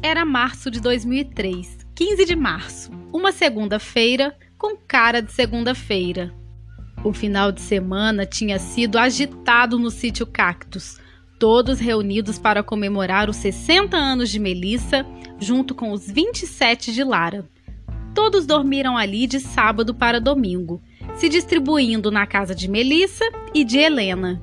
Era março de 2003, 15 de março, uma segunda-feira com cara de segunda-feira. O final de semana tinha sido agitado no sítio Cactus, todos reunidos para comemorar os 60 anos de Melissa, junto com os 27 de Lara. Todos dormiram ali de sábado para domingo, se distribuindo na casa de Melissa e de Helena.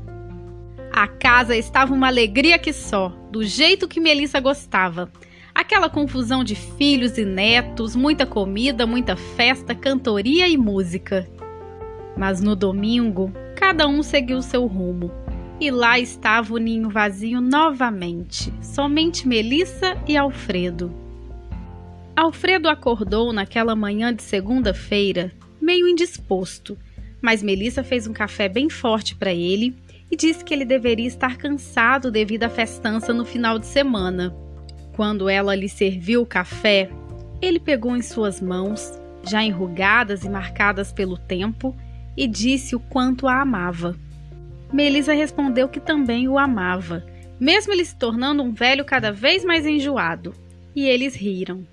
A casa estava uma alegria que só, do jeito que Melissa gostava. Aquela confusão de filhos e netos, muita comida, muita festa, cantoria e música. Mas no domingo, cada um seguiu seu rumo. E lá estava o ninho vazio novamente, somente Melissa e Alfredo. Alfredo acordou naquela manhã de segunda-feira, meio indisposto, mas Melissa fez um café bem forte para ele e disse que ele deveria estar cansado devido à festança no final de semana. Quando ela lhe serviu o café, ele pegou em suas mãos, já enrugadas e marcadas pelo tempo, e disse o quanto a amava. Melissa respondeu que também o amava, mesmo ele se tornando um velho cada vez mais enjoado. E eles riram.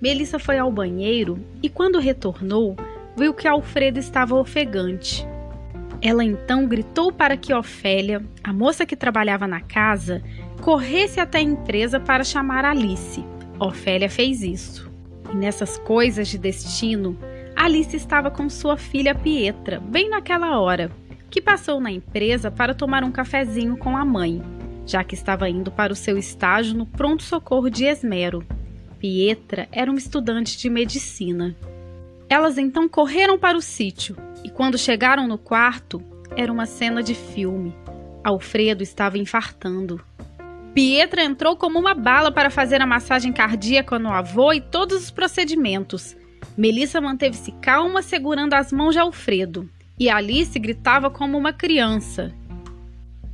Melissa foi ao banheiro e, quando retornou, viu que Alfredo estava ofegante. Ela então gritou para que Ofélia, a moça que trabalhava na casa, corresse até a empresa para chamar Alice. Ofélia fez isso. E nessas coisas de destino, Alice estava com sua filha Pietra, bem naquela hora, que passou na empresa para tomar um cafezinho com a mãe, já que estava indo para o seu estágio no Pronto Socorro de Esmero. Pietra era uma estudante de medicina. Elas então correram para o sítio e, quando chegaram no quarto, era uma cena de filme. Alfredo estava infartando. Pietra entrou como uma bala para fazer a massagem cardíaca no avô e todos os procedimentos. Melissa manteve-se calma, segurando as mãos de Alfredo. E Alice gritava como uma criança.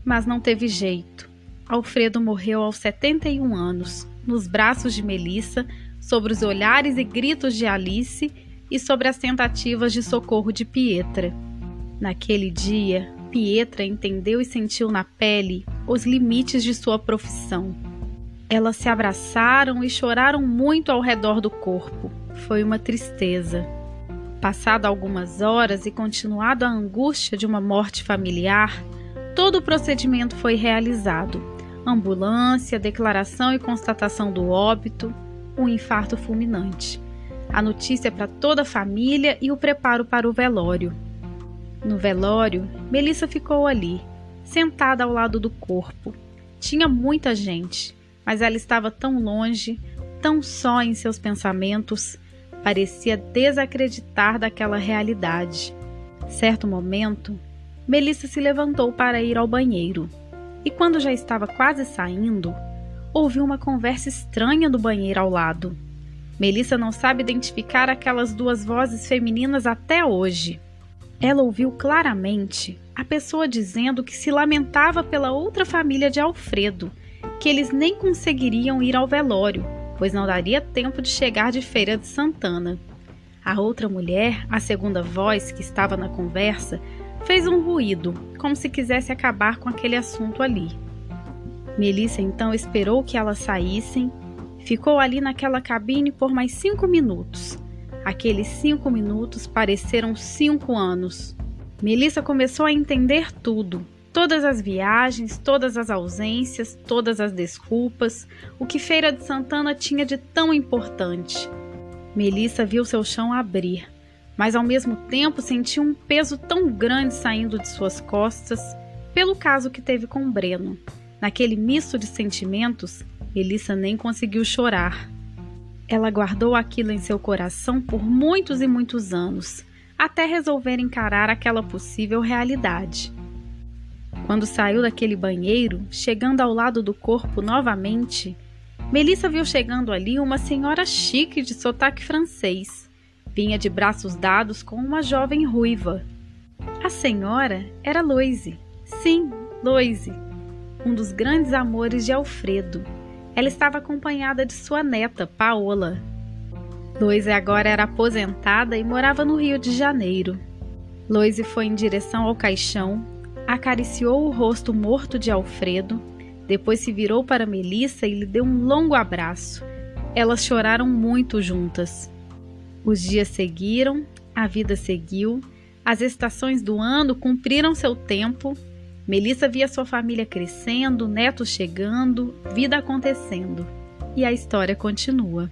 Mas não teve jeito. Alfredo morreu aos 71 anos, nos braços de Melissa, sobre os olhares e gritos de Alice e sobre as tentativas de socorro de Pietra. Naquele dia, Pietra entendeu e sentiu na pele os limites de sua profissão. Elas se abraçaram e choraram muito ao redor do corpo. Foi uma tristeza. Passado algumas horas e continuado a angústia de uma morte familiar, todo o procedimento foi realizado. Ambulância, declaração e constatação do óbito, um infarto fulminante. A notícia para toda a família e o preparo para o velório. No velório, Melissa ficou ali, sentada ao lado do corpo. Tinha muita gente, mas ela estava tão longe, tão só em seus pensamentos. Parecia desacreditar daquela realidade. Certo momento, Melissa se levantou para ir ao banheiro. E quando já estava quase saindo, ouviu uma conversa estranha do banheiro ao lado. Melissa não sabe identificar aquelas duas vozes femininas até hoje. Ela ouviu claramente a pessoa dizendo que se lamentava pela outra família de Alfredo, que eles nem conseguiriam ir ao velório, pois não daria tempo de chegar de Feira de Santana. A outra mulher, a segunda voz que estava na conversa, fez um ruído, como se quisesse acabar com aquele assunto ali. Melissa então esperou que elas saíssem, ficou ali naquela cabine por mais 5 minutos. Aqueles 5 minutos pareceram 5 anos. Melissa começou a entender tudo. Todas as viagens, todas as ausências, todas as desculpas, o que Feira de Santana tinha de tão importante. Melissa viu seu chão abrir, mas ao mesmo tempo sentiu um peso tão grande saindo de suas costas pelo caso que teve com Breno. Naquele misto de sentimentos, Melissa nem conseguiu chorar. Ela guardou aquilo em seu coração por muitos e muitos anos, até resolver encarar aquela possível realidade. Quando saiu daquele banheiro, chegando ao lado do corpo novamente, Melissa viu chegando ali uma senhora chique de sotaque francês. Vinha de braços dados com uma jovem ruiva. A senhora era Louise. Sim, Louise, um dos grandes amores de Alfredo. Ela estava acompanhada de sua neta, Paola. Louise agora era aposentada e morava no Rio de Janeiro. Louise foi em direção ao caixão, acariciou o rosto morto de Alfredo, depois se virou para Melissa e lhe deu um longo abraço, Elas choraram muito juntas. Os dias seguiram, a vida seguiu, as estações do ano cumpriram seu tempo. Melissa via sua família crescendo, netos chegando, vida acontecendo. E a história continua.